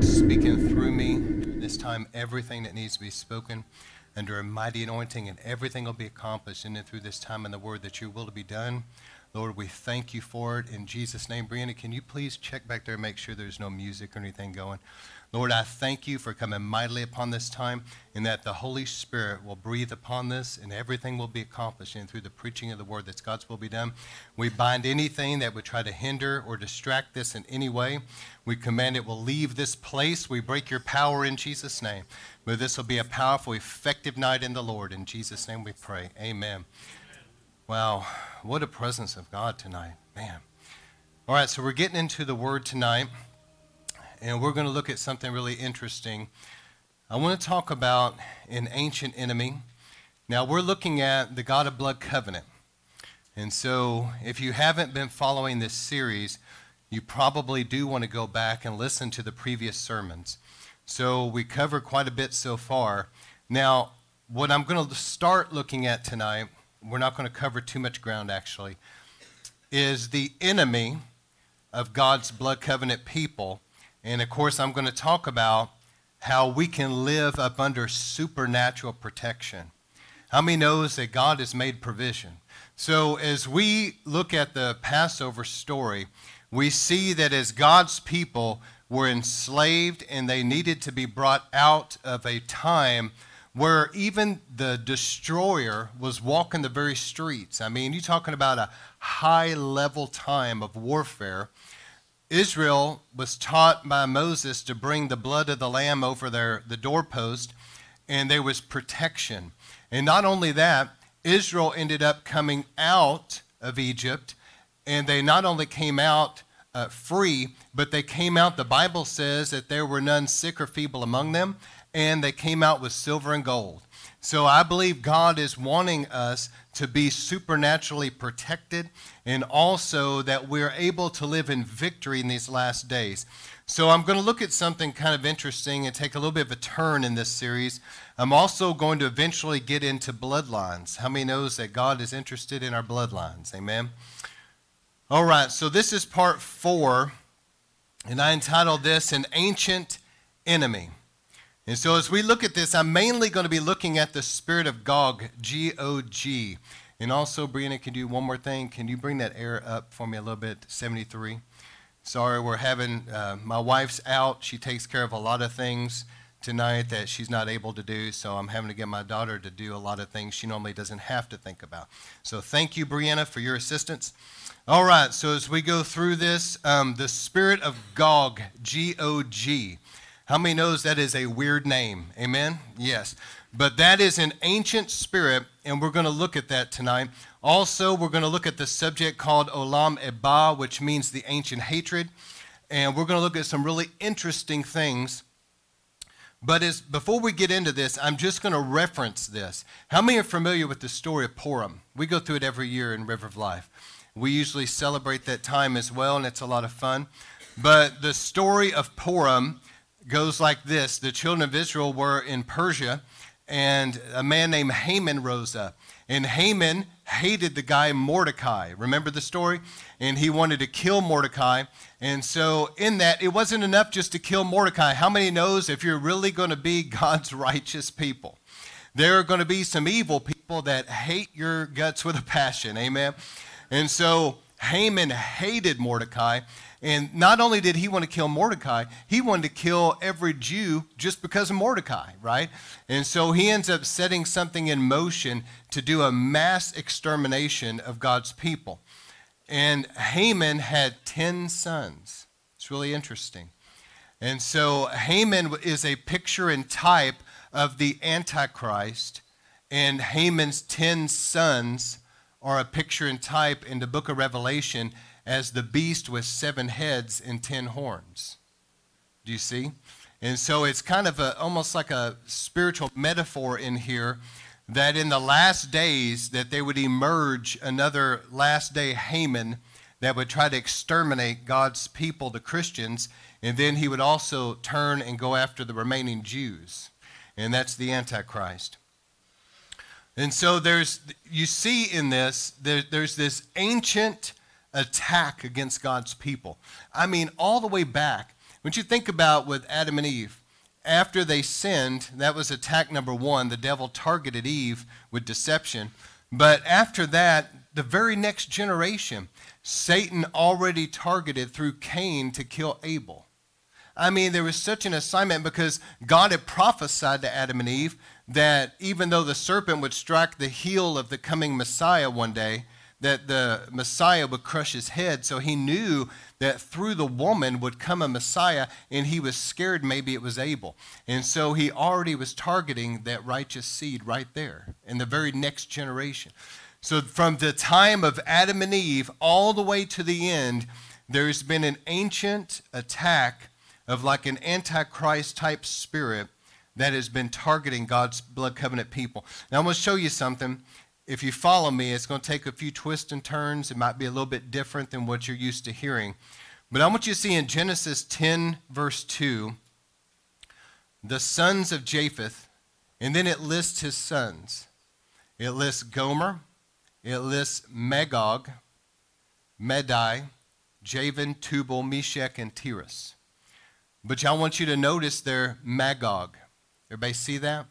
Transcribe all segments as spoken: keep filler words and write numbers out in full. Speaking through me this time, everything that needs to be spoken under a mighty anointing, and everything will be accomplished in and through this time in the word that your will to be done. Lord, we thank you for it in Jesus' name. Brianna, can you please check back there and make sure there's no music or anything going? Lord, I thank you for coming mightily upon this time, and that the Holy Spirit will breathe upon this and everything will be accomplished in through the preaching of the word that's God's will be done. We bind anything that would try to hinder or distract this in any way. We command it will leave this place. We break your power in Jesus' name. But this will be a powerful, effective night in the Lord. In Jesus' name we pray. Amen. Wow, what a presence of God tonight, man. All right, so we're getting into the word tonight, and we're going to look at something really interesting. I want to talk about an ancient enemy. Now, we're looking at the God of blood covenant. And so if you haven't been following this series, you probably do want to go back and listen to the previous sermons. So we covered quite a bit so far. Now, what I'm going to start looking at tonight, we're not going to cover too much ground actually, is the enemy of God's blood covenant people. And of course, I'm going to talk about how we can live up under supernatural protection. How many knows that God has made provision? So as we look at the Passover story, we see that as God's people were enslaved and they needed to be brought out of a time where even the destroyer was walking the very streets. I mean, you're talking about a high-level time of warfare. Israel was taught by Moses to bring the blood of the lamb over their the doorpost, and there was protection. And not only that, Israel ended up coming out of Egypt, and they not only came out uh, free, but they came out, the Bible says, that there were none sick or feeble among them, and they came out with silver and gold. So I believe God is wanting us to be supernaturally protected, and also that we're able to live in victory in these last days. So I'm going to look at something kind of interesting and take a little bit of a turn in this series. I'm also going to eventually get into bloodlines. How many knows that God is interested in our bloodlines? Amen. All right, so this is part four, and I entitled this An Ancient Enemy. And so as we look at this, I'm mainly going to be looking at the spirit of Gog, G O G. And also, Brianna, can you do one more thing? Can you bring that air up for me a little bit, seventy-three? Sorry, we're having, uh, my wife's out. She takes care of a lot of things tonight that she's not able to do. So I'm having to get my daughter to do a lot of things she normally doesn't have to think about. So thank you, Brianna, for your assistance. All right, so as we go through this, um, the spirit of Gog, G O G. How many knows that is a weird name? Amen? Yes. But that is an ancient spirit, and we're going to look at that tonight. Also, we're going to look at the subject called Olam Eba, which means the ancient hatred. And we're going to look at some really interesting things. But as, before we get into this, I'm just going to reference this. How many are familiar with the story of Purim? We go through it every year in River of Life. We usually celebrate that time as well, and it's a lot of fun. But the story of Purim goes like this. The children of Israel were in Persia, and a man named Haman rose up. And Haman hated the guy Mordecai. Remember the story? And he wanted to kill Mordecai. And so in that, it wasn't enough just to kill Mordecai. How many knows if you're really going to be God's righteous people, there are going to be some evil people that hate your guts with a passion. Amen. And so Haman hated Mordecai. And not only did he want to kill Mordecai, he wanted to kill every Jew just because of Mordecai, right? And so he ends up setting something in motion to do a mass extermination of God's people. And Haman had ten sons. It's really interesting. And so Haman is a picture and type of the Antichrist, and Haman's ten sons are a picture and type in the book of Revelation as the beast with seven heads and ten horns. Do you see? And so it's kind of a, almost like a spiritual metaphor in here that in the last days that they would emerge another last day Haman that would try to exterminate God's people, the Christians, and then he would also turn and go after the remaining Jews. And that's the Antichrist. And so there's, you see in this, there, there's this ancient attack against God's people. I mean, all the way back. When you think about with Adam and Eve, after they sinned, that was attack number one. The devil targeted Eve with deception. But after that, the very next generation, Satan already targeted through Cain to kill Abel. I mean, there was such an assignment because God had prophesied to Adam and Eve that even though the serpent would strike the heel of the coming Messiah one day, that the Messiah would crush his head. So he knew that through the woman would come a Messiah, and he was scared maybe it was Abel. And so he already was targeting that righteous seed right there in the very next generation. So from the time of Adam and Eve all the way to the end, there's been an ancient attack of like an Antichrist type spirit that has been targeting God's blood covenant people. Now I'm going to show you something. If you follow me, it's going to take a few twists and turns. It might be a little bit different than what you're used to hearing. But I want you to see in Genesis ten, verse two, the sons of Japheth, and then it lists his sons. It lists Gomer, it lists Magog, Medai, Javan, Tubal, Meshech, and Tiras. But I want you to notice there, Magog. Everybody see that?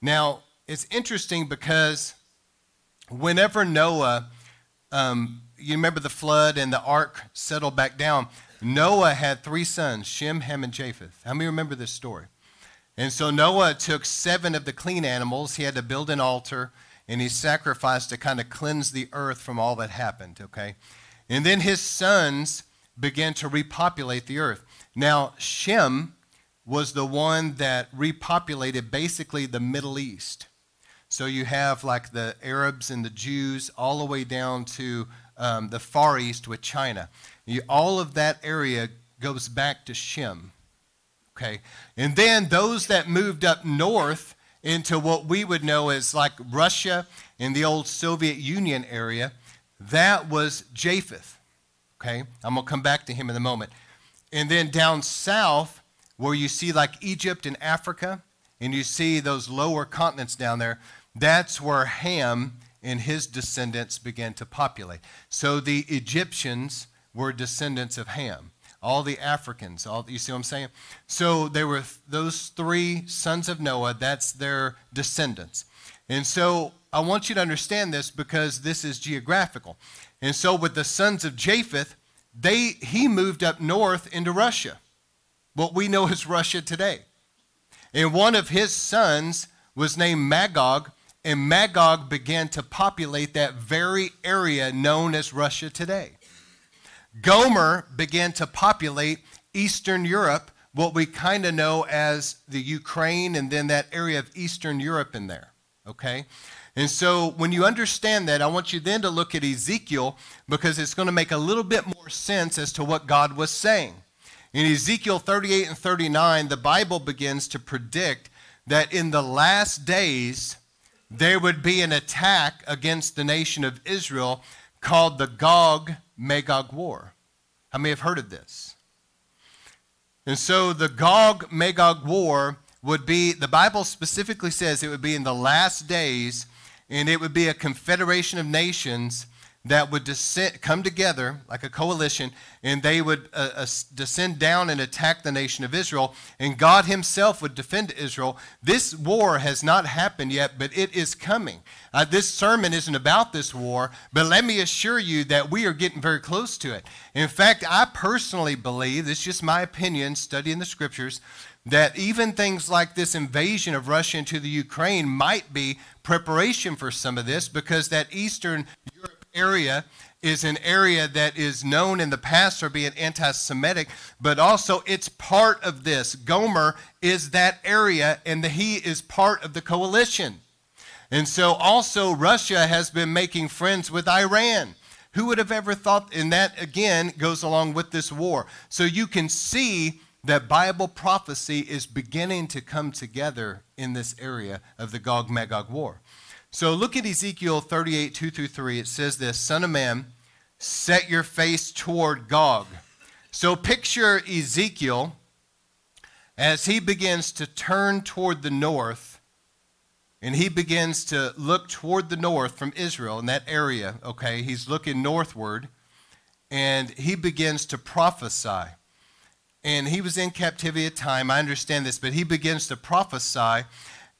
Now, it's interesting because whenever Noah, um, you remember the flood and the ark settled back down, Noah had three sons, Shem, Ham, and Japheth. How many remember this story? And so Noah took seven of the clean animals. He had to build an altar, and he sacrificed to kind of cleanse the earth from all that happened, okay? And then his sons began to repopulate the earth. Now, Shem was the one that repopulated basically the Middle East. So you have like the Arabs and the Jews all the way down to um, the Far East with China. You, all of that area goes back to Shem, okay? And then those that moved up north into what we would know as like Russia and the old Soviet Union area, that was Japheth, okay? I'm gonna come back to him in a moment. And then down south where you see like Egypt and Africa and you see those lower continents down there, that's where Ham and his descendants began to populate. So the Egyptians were descendants of Ham. All the Africans, all you see what I'm saying? So there were th- those three sons of Noah, that's their descendants. And so I want you to understand this because this is geographical. And so with the sons of Japheth, they he moved up north into Russia, what we know as Russia today. And one of his sons was named Magog, and Magog began to populate that very area known as Russia today. Gomer began to populate Eastern Europe, what we kind of know as the Ukraine, and then that area of Eastern Europe in there, okay? And so when you understand that, I want you then to look at Ezekiel because it's going to make a little bit more sense as to what God was saying. In Ezekiel thirty-eight and thirty-nine, the Bible begins to predict that in the last days, there would be an attack against the nation of Israel called the Gog Magog War. I may have heard of this. And so the Gog Magog War would be, the Bible specifically says it would be in the last days, and it would be a confederation of nations that would descend, come together like a coalition, and they would uh, uh, descend down and attack the nation of Israel, and God himself would defend Israel. This war has not happened yet, but it is coming. Uh, this sermon isn't about this war, but let me assure you that we are getting very close to it. In fact, I personally believe, it's just my opinion, studying the scriptures, that even things like this invasion of Russia into the Ukraine might be preparation for some of this, because that Eastern Europe area is an area that is known in the past for being anti-Semitic, but also it's part of this. Gomer is that area, and the, he is part of the coalition. And so also Russia has been making friends with Iran. Who would have ever thought, and that again goes along with this war. So you can see that Bible prophecy is beginning to come together in this area of the Gog-Magog war. So look at Ezekiel thirty-eight, two through three. It says this, Son of man, set your face toward Gog. So picture Ezekiel as he begins to turn toward the north And he begins to look toward the north from Israel in that area, okay? He's looking northward, and he begins to prophesy. And he was in captivity at time, I understand this, but he begins to prophesy,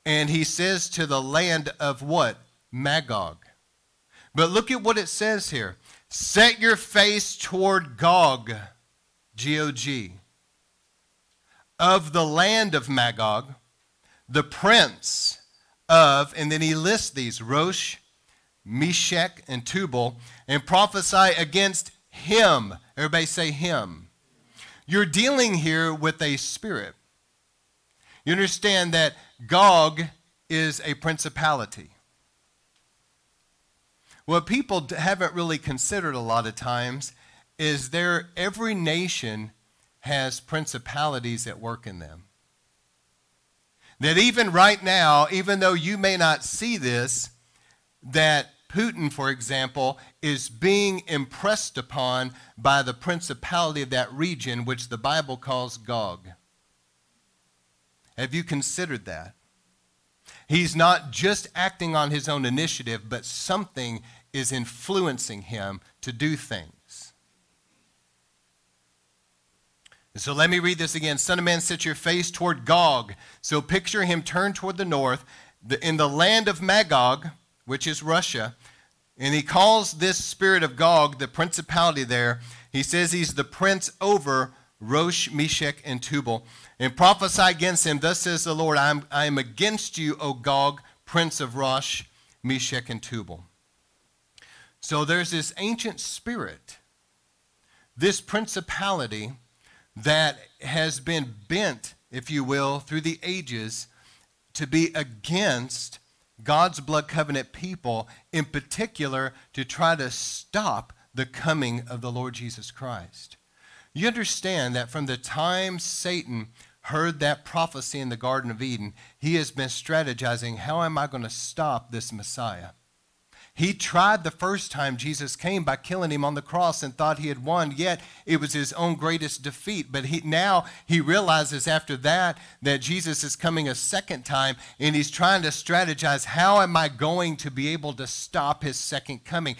and he says to the land of what? Magog. But look at what it says here. Set your face toward Gog, G O G, of the land of Magog, the prince of, and then he lists these, Rosh, Meshech, and Tubal, and prophesy against him. Everybody say him. You're dealing here with a spirit. You understand that Gog is a principality. What people haven't really considered a lot of times is there every nation has principalities at work in them. That even right now, even though you may not see this, that Putin, for example, is being impressed upon by the principality of that region, which the Bible calls Gog. Have you considered that? He's not just acting on his own initiative, but something is influencing him to do things. So let me read this again. Son of man, set your face toward Gog. So picture him turned toward the north, the, in the land of Magog, which is Russia. And he calls this spirit of Gog, the principality there. He says he's the prince over Rosh, Meshech, and Tubal. And prophesy against him. Thus says the Lord, I am, I am against you, O Gog, prince of Rosh, Meshech, and Tubal. So there's this ancient spirit, this principality, that has been bent, if you will, through the ages to be against God's blood covenant people, in particular to try to stop the coming of the Lord Jesus Christ. You understand that from the time Satan heard that prophecy in the Garden of Eden, he has been strategizing, how am I going to stop this Messiah? He tried the first time Jesus came by killing him on the cross and thought he had won, yet it was his own greatest defeat. But he, now he realizes after that that Jesus is coming a second time, and he's trying to strategize, how am I going to be able to stop his second coming?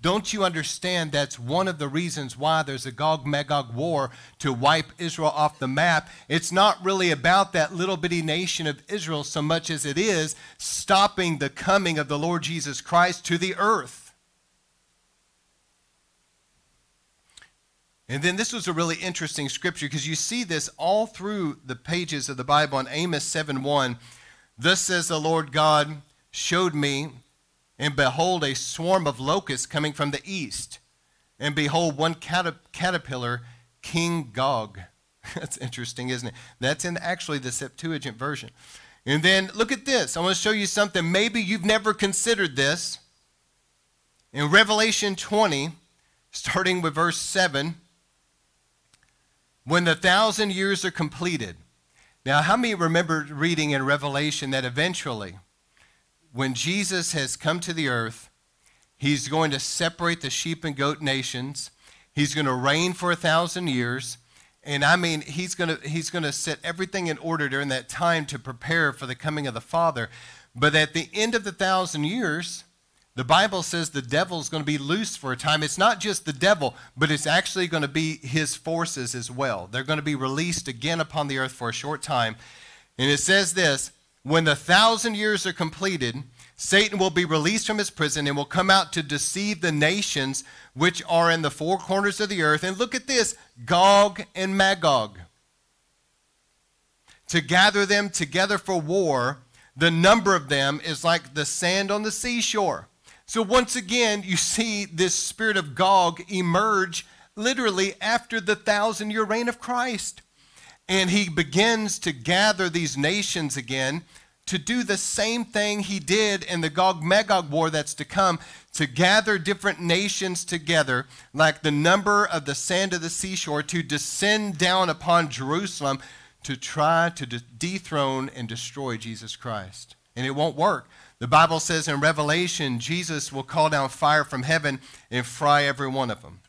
Don't you understand that's one of the reasons why there's a Gog-Magog war to wipe Israel off the map? It's not really about that little bitty nation of Israel so much as it is stopping the coming of the Lord Jesus Christ to the earth. And then this was a really interesting scripture, because you see this all through the pages of the Bible in Amos seven one. Thus says the Lord God, showed me, and behold, a swarm of locusts coming from the east. And behold, one catap- caterpillar, King Gog. That's interesting, isn't it? That's in actually the Septuagint version. And then look at this. I want to show you something. Maybe you've never considered this. In Revelation twenty, starting with verse seven, when the thousand years are completed. Now, how many remember reading in Revelation that eventually, when Jesus has come to the earth, he's going to separate the sheep and goat nations. He's going to reign for a thousand years. And I mean, he's going to, he's going to set everything in order during that time to prepare for the coming of the Father. But at the end of the thousand years, the Bible says the devil's going to be loose for a time. It's not just the devil, but it's actually going to be his forces as well. They're going to be released again upon the earth for a short time. And it says this, when the thousand years are completed, Satan will be released from his prison and will come out to deceive the nations which are in the four corners of the earth. And look at this, Gog and Magog, to gather them together for war. The number of them is like the sand on the seashore. So once again, you see this spirit of Gog emerge literally after the thousand-year reign of Christ. And he begins to gather these nations again to do the same thing he did in the Gog-Magog war that's to come, to gather different nations together, like the number of the sand of the seashore, to descend down upon Jerusalem to try to de- dethrone and destroy Jesus Christ. And it won't work. The Bible says in Revelation, Jesus will call down fire from heaven and fry every one of them.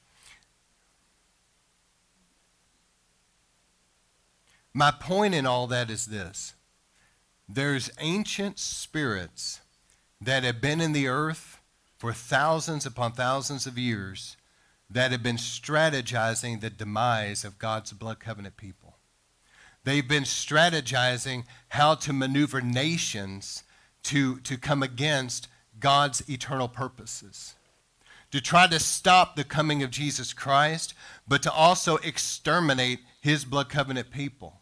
My point in all that is this. There's ancient spirits that have been in the earth for thousands upon thousands of years that have been strategizing the demise of God's blood covenant people. They've been strategizing how to maneuver nations to, to come against God's eternal purposes, to try to stop the coming of Jesus Christ, but to also exterminate his blood covenant people.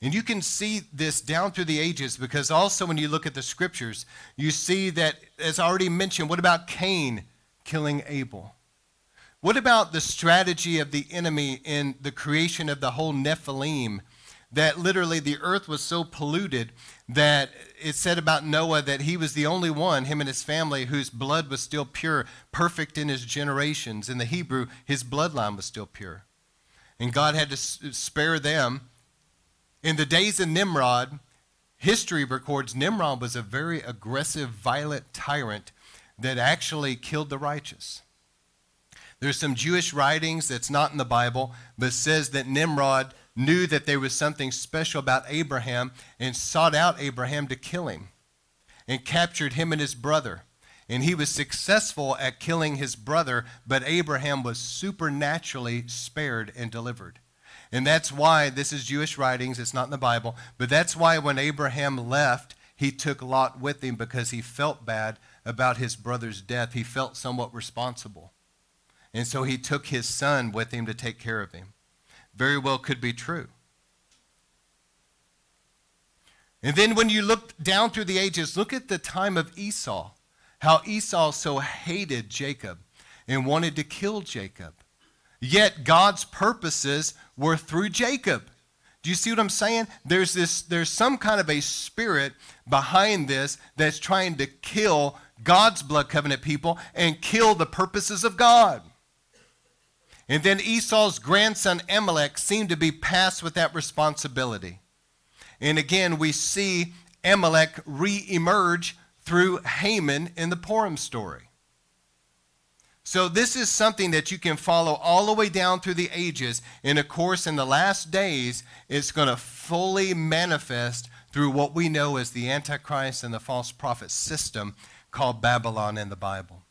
And you can see this down through the ages, because also when you look at the scriptures, you see that, as already mentioned, what about Cain killing Abel? What about the strategy of the enemy in the creation of the whole Nephilim, that literally the earth was so polluted that it said about Noah that he was the only one, him and his family, whose blood was still pure, perfect in his generations. In the Hebrew, his bloodline was still pure. And God had to spare them. In the days of Nimrod, history records Nimrod was a very aggressive, violent tyrant that actually killed the righteous. There's some Jewish writings that's not in the Bible, but says that Nimrod knew that there was something special about Abraham and sought out Abraham to kill him and captured him and his brother. And he was successful at killing his brother, but Abraham was supernaturally spared and delivered. And that's why, this is Jewish writings, it's not in the Bible, but that's why when Abraham left, he took Lot with him, because he felt bad about his brother's death. He felt somewhat responsible. And so he took his son with him to take care of him. Very well could be true. And then when you look down through the ages, look at the time of Esau, how Esau so hated Jacob and wanted to kill Jacob. Yet God's purposes were through Jacob. Do you see what I'm saying? There's this, there's some kind of a spirit behind this that's trying to kill God's blood covenant people and kill the purposes of God. And then Esau's grandson Amalek seemed to be passed with that responsibility. And again, we see Amalek re-emerge through Haman in the Purim story. So this is something that you can follow all the way down through the ages. And of course, in the last days, it's going to fully manifest through what we know as the Antichrist and the false prophet system called Babylon in the Bible.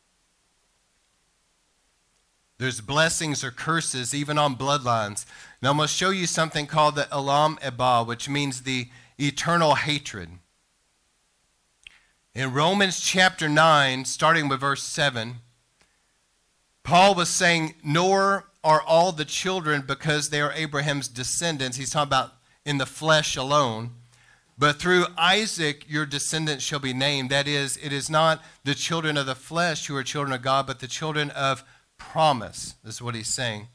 There's blessings or curses even on bloodlines. Now I'm going to show you something called the Olam Eba, which means the eternal hatred. In Romans chapter nine, starting with verse seven, Paul was saying, nor are all the children because they are Abraham's descendants. He's talking about in the flesh alone. But through Isaac, your descendants shall be named. That is, it is not the children of the flesh who are children of God, but the children of promise, is what he's saying,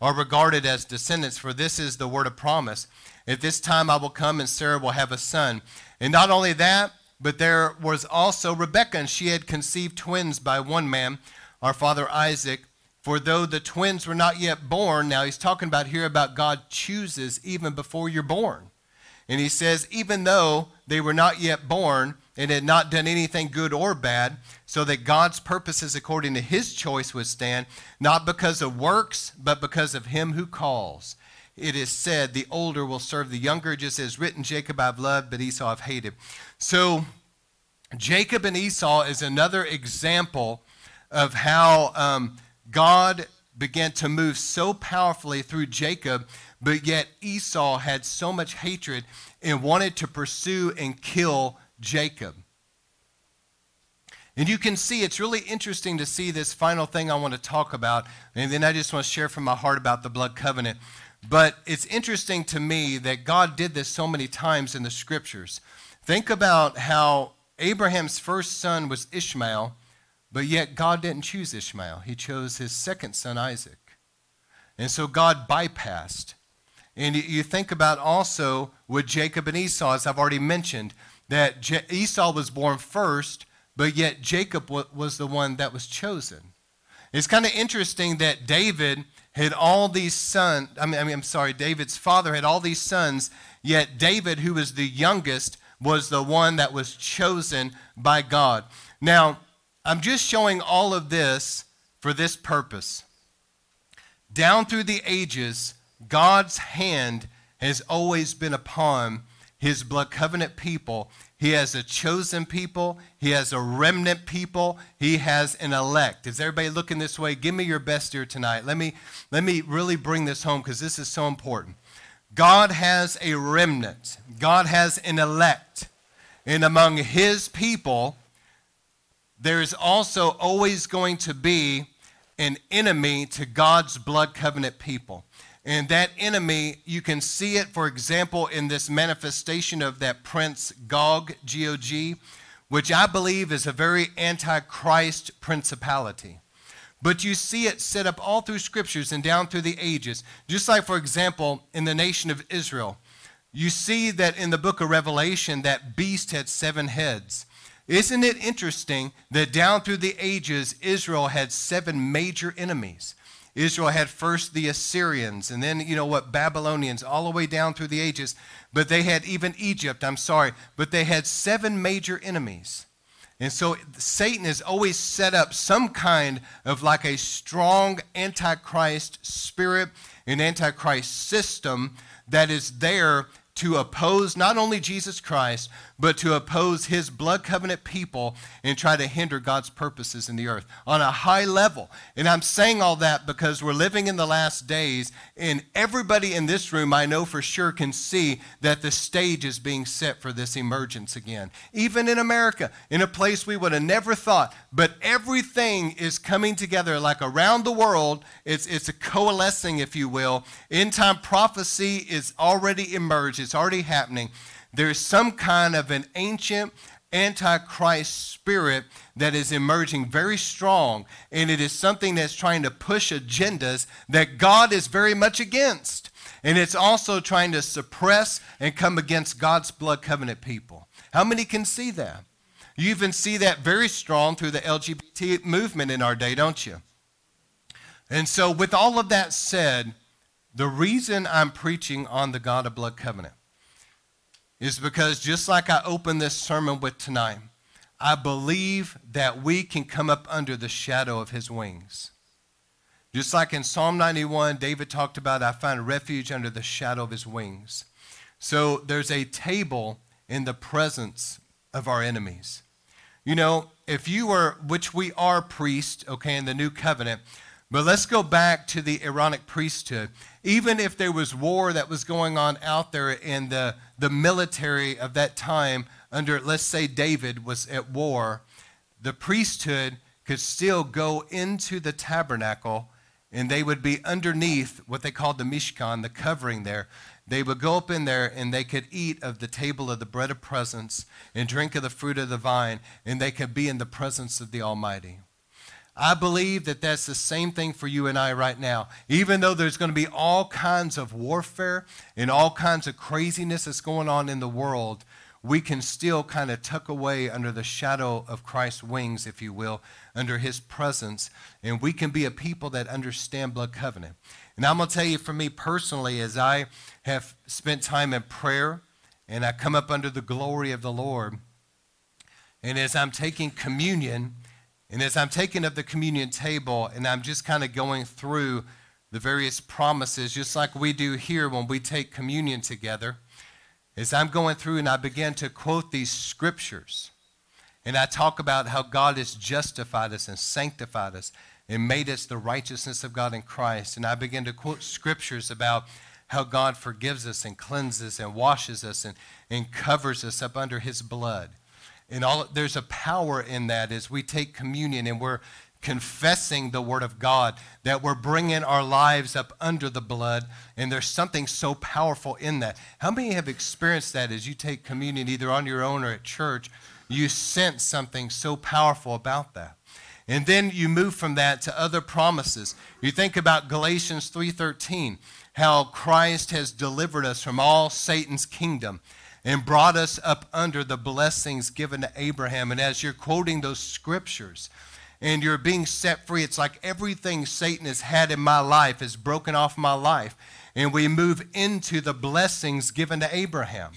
are regarded as descendants. For this is the word of promise. At this time I will come and Sarah will have a son. And not only that, but there was also Rebekah, and she had conceived twins by one man, our father Isaac, for though the twins were not yet born, now he's talking about here about God chooses even before you're born. And he says, even though they were not yet born and had not done anything good or bad, so that God's purposes according to his choice would stand, not because of works, but because of him who calls. It is said, the older will serve the younger, just as written, Jacob I've loved, but Esau I've hated. So Jacob and Esau is another example of how um, God began to move so powerfully through Jacob, but yet Esau had so much hatred and wanted to pursue and kill Jacob. And you can see, it's really interesting to see this final thing I want to talk about, and then I just want to share from my heart about the blood covenant. But it's interesting to me that God did this so many times in the scriptures. Think about how Abraham's first son was Ishmael, but yet God didn't choose Ishmael. He chose his second son, Isaac. And so God bypassed. And you think about also with Jacob and Esau, as I've already mentioned, that Je- Esau was born first, but yet Jacob w- was the one that was chosen. It's kind of interesting that David had all these sons, I mean, I mean, I'm sorry, David's father had all these sons, yet David, who was the youngest, was the one that was chosen by God. Now, I'm just showing all of this for this purpose. down through the ages, God's hand has always been upon his blood covenant people. He has a chosen people. He has a remnant people. He has an elect. Is everybody looking this way? Give me your best here tonight. Let me, let me really bring this home because this is so important. God has a remnant. God has an elect. And among his people, there is also always going to be an enemy to God's blood covenant people. And that enemy, you can see it, for example, in this manifestation of that prince Gog, G O G, which I believe is a very anti-Christ principality. But you see it set up all through scriptures and down through the ages. Just like, for example, in the nation of Israel, you see that in the book of Revelation, that beast had seven heads. Isn't it interesting that down through the ages, Israel had seven major enemies? Israel had first the Assyrians and then, you know what, Babylonians, all the way down through the ages. But they had even Egypt, I'm sorry, but they had seven major enemies. And so Satan has always set up some kind of like a strong antichrist spirit and antichrist system that is there to oppose not only Jesus Christ, but to oppose his blood covenant people and try to hinder God's purposes in the earth on a high level. And I'm saying all that because we're living in the last days, and everybody in this room I know for sure can see that the stage is being set for this emergence again. Even in America, in a place we would have never thought, but everything is coming together like around the world. It's, it's a coalescing, if you will. End time prophecy is already emerged. It's already happening. There's some kind of an ancient antichrist spirit that is emerging very strong, and it is something that's trying to push agendas that God is very much against. And it's also trying to suppress and come against God's blood covenant people. How many can see that? You even see that very strong through the L G B T movement in our day, don't you? And so with all of that said, the reason I'm preaching on the God of blood covenant is because just like I opened this sermon with tonight, I believe that we can come up under the shadow of his wings. Just like in Psalm ninety-one, David talked about, I find refuge under the shadow of his wings. So there's a table in the presence of our enemies. You know, if you were, which we are priests, okay, in the new covenant, but let's go back to the Aaronic priesthood. Even if there was war that was going on out there in the, the military of that time under, let's say David was at war, the priesthood could still go into the tabernacle and they would be underneath what they called the Mishkan, the covering there. They would go up in there and they could eat of the table of the bread of presence and drink of the fruit of the vine, and they could be in the presence of the Almighty. I believe that that's the same thing for you and I right now. Even though there's going to be all kinds of warfare and all kinds of craziness that's going on in the world, we can still kind of tuck away under the shadow of Christ's wings, if you will, under his presence. And we can be a people that understand blood covenant. And I'm going to tell you, for me personally, as I have spent time in prayer and I come up under the glory of the Lord, and as I'm taking communion, and as I'm taking up the communion table and I'm just kind of going through the various promises, just like we do here when we take communion together, as I'm going through and I begin to quote these scriptures, and I talk about how God has justified us and sanctified us and made us the righteousness of God in Christ, and I begin to quote scriptures about how God forgives us and cleanses and washes us and, and covers us up under his blood. And all, there's a power in that as we take communion and we're confessing the word of God, that we're bringing our lives up under the blood, and there's something so powerful in that. How many have experienced that as you take communion either on your own or at church? You sense something so powerful about that. And then you move from that to other promises. You think about Galatians three thirteen, how Christ has delivered us from all Satan's kingdom and brought us up under the blessings given to Abraham. And as you're quoting those scriptures and you're being set free, it's like everything Satan has had in my life is broken off my life. And we move into the blessings given to Abraham.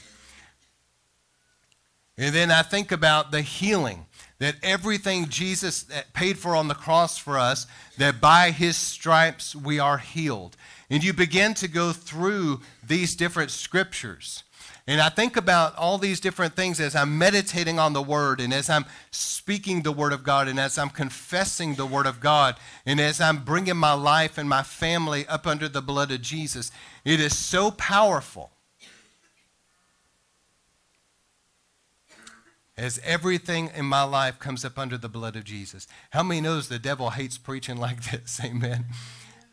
And then I think about the healing, that everything Jesus paid for on the cross for us, that by his stripes we are healed. And you begin to go through these different scriptures. And I think about all these different things as I'm meditating on the word, and as I'm speaking the word of God, and as I'm confessing the word of God, and as I'm bringing my life and my family up under the blood of Jesus. It is so powerful, as everything in my life comes up under the blood of Jesus. How many knows the devil hates preaching like this? Amen.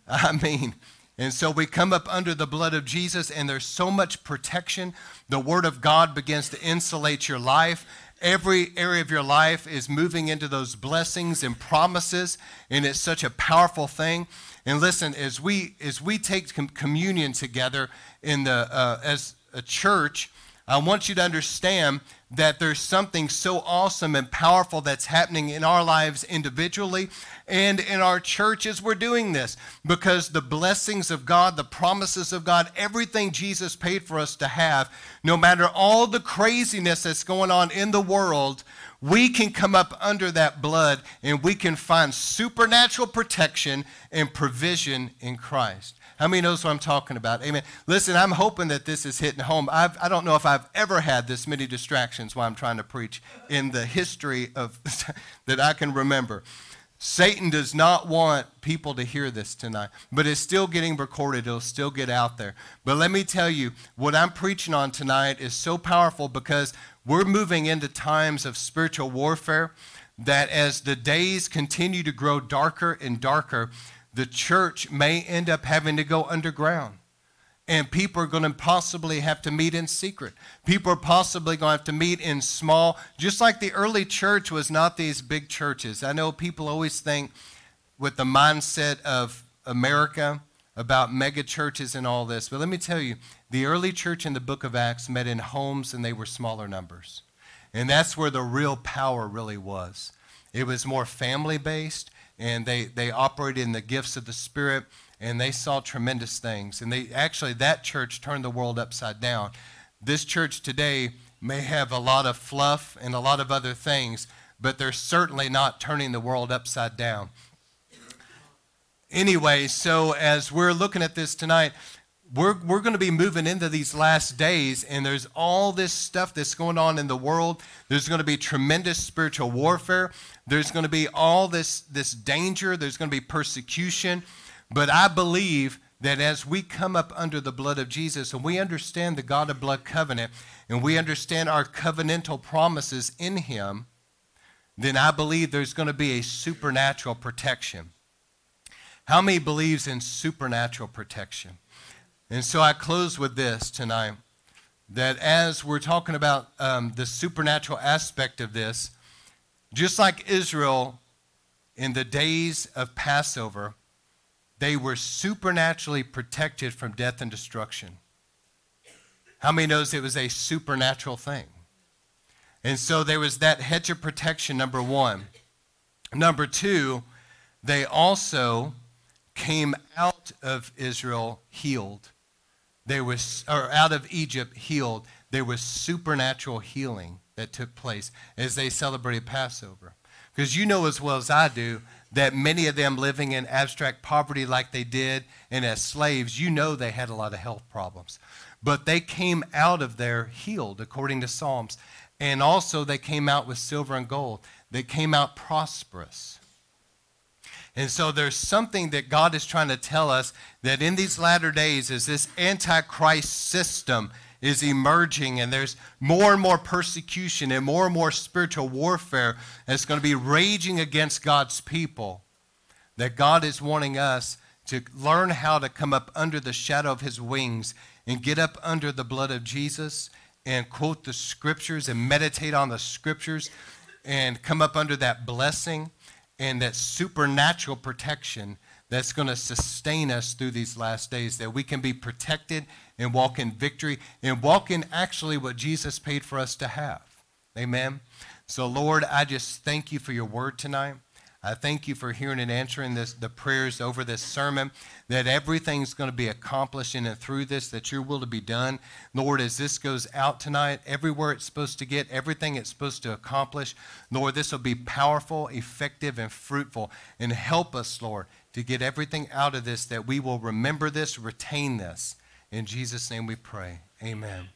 I mean... And so we come up under the blood of Jesus, and there's so much protection. The word of God begins to insulate your life. Every area of your life is moving into those blessings and promises, and it's such a powerful thing. And listen, as we as we take com- communion together in the uh, as a church, I want you to understand that there's something so awesome and powerful that's happening in our lives individually and in our churches. We're doing this because the blessings of God, the promises of God, everything Jesus paid for us to have, no matter all the craziness that's going on in the world, we can come up under that blood, and we can find supernatural protection and provision in Christ. How many knows what I'm talking about? Amen. Listen, I'm hoping that this is hitting home. I've, I don't know if I've ever had this many distractions while I'm trying to preach in the history of that I can remember. Satan does not want people to hear this tonight, but it's still getting recorded. It'll still get out there. But let me tell you, what I'm preaching on tonight is so powerful because we're moving into times of spiritual warfare, that as the days continue to grow darker and darker, the church may end up having to go underground, and people are going to possibly have to meet in secret. People are possibly going to have to meet in small, just like the early church was not these big churches. I know people always think with the mindset of America about mega churches and all this, but let me tell you, the early church in the book of Acts met in homes, and they were smaller numbers. And that's where the real power really was. It was more family-based. And they, they operated in the gifts of the Spirit, and they saw tremendous things. And they actually, that church turned the world upside down. This church today may have a lot of fluff and a lot of other things, but they're certainly not turning the world upside down. Anyway, so as we're looking at this tonight, we're we're going to be moving into these last days, and there's all this stuff that's going on in the world. There's going to be tremendous spiritual warfare. There's going to be all this, this danger. There's going to be persecution. But I believe that as we come up under the blood of Jesus, and we understand the God of blood covenant, and we understand our covenantal promises in him, then I believe there's going to be a supernatural protection. How many believes in supernatural protection? And so I close with this tonight, that as we're talking about um, the supernatural aspect of this, just like Israel in the days of Passover, they were supernaturally protected from death and destruction. How many knows it was a supernatural thing? And so there was that hedge of protection, number one. Number two, they also came out of Israel healed. They was, or out of Egypt healed. There was supernatural healing that took place as they celebrated Passover. Because you know as well as I do that many of them living in abstract poverty like they did and as slaves, you know they had a lot of health problems. But they came out of there healed, according to Psalms. And also they came out with silver and gold. They came out prosperous. And so there's something that God is trying to tell us, that in these latter days, as this antichrist system is emerging and there's more and more persecution and more and more spiritual warfare that's going to be raging against God's people, that God is wanting us to learn how to come up under the shadow of his wings and get up under the blood of Jesus and quote the scriptures and meditate on the scriptures and come up under that blessing and that supernatural protection that's going to sustain us through these last days, that we can be protected and walk in victory and walk in actually what Jesus paid for us to have. Amen. So, Lord, I just thank you for your word tonight. I thank you for hearing and answering this, the prayers over this sermon, that everything's going to be accomplished in and through this, that your will to be done. Lord, as this goes out tonight, everywhere it's supposed to get, everything it's supposed to accomplish, Lord, this will be powerful, effective, and fruitful. And help us, Lord, to get everything out of this, that we will remember this, retain this. In Jesus' name we pray. Amen.